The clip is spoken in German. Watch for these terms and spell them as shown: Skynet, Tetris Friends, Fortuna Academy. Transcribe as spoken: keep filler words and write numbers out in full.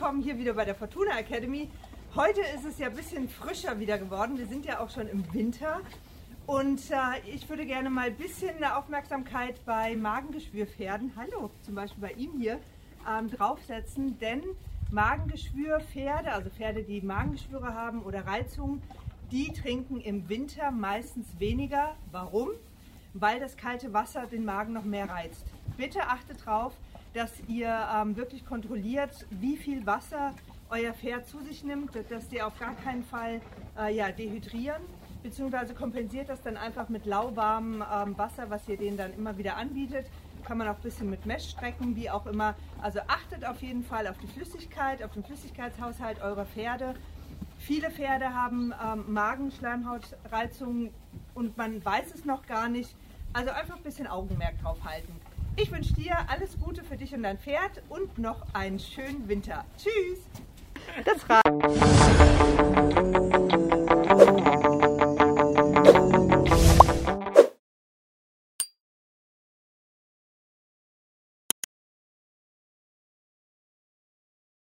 willkommen hier wieder bei der Fortuna Academy. Heute ist es ja ein bisschen frischer wieder geworden. Wir sind ja auch schon im Winter und äh, ich würde gerne mal ein bisschen eine Aufmerksamkeit bei Magengeschwürpferden, hallo, zum Beispiel bei ihm hier, ähm, draufsetzen, denn Magengeschwürpferde, also Pferde, die Magengeschwüre haben oder Reizungen, die trinken im Winter meistens weniger. Warum? Weil das kalte Wasser den Magen noch mehr reizt. Bitte achtet darauf, dass ihr ähm, wirklich kontrolliert, wie viel Wasser euer Pferd zu sich nimmt, dass die auf gar keinen Fall äh, ja, dehydrieren, beziehungsweise kompensiert das dann einfach mit lauwarmem ähm, Wasser, was ihr denen dann immer wieder anbietet. Kann man auch ein bisschen mit Mesh strecken, wie auch immer. Also achtet auf jeden Fall auf die Flüssigkeit, auf den Flüssigkeitshaushalt eurer Pferde. Viele Pferde haben ähm, Magenschleimhautreizungen und man weiß es noch gar nicht. Also einfach ein bisschen Augenmerk drauf halten. Ich wünsche dir alles Gute für dich und dein Pferd und noch einen schönen Winter. Tschüss! Das war's.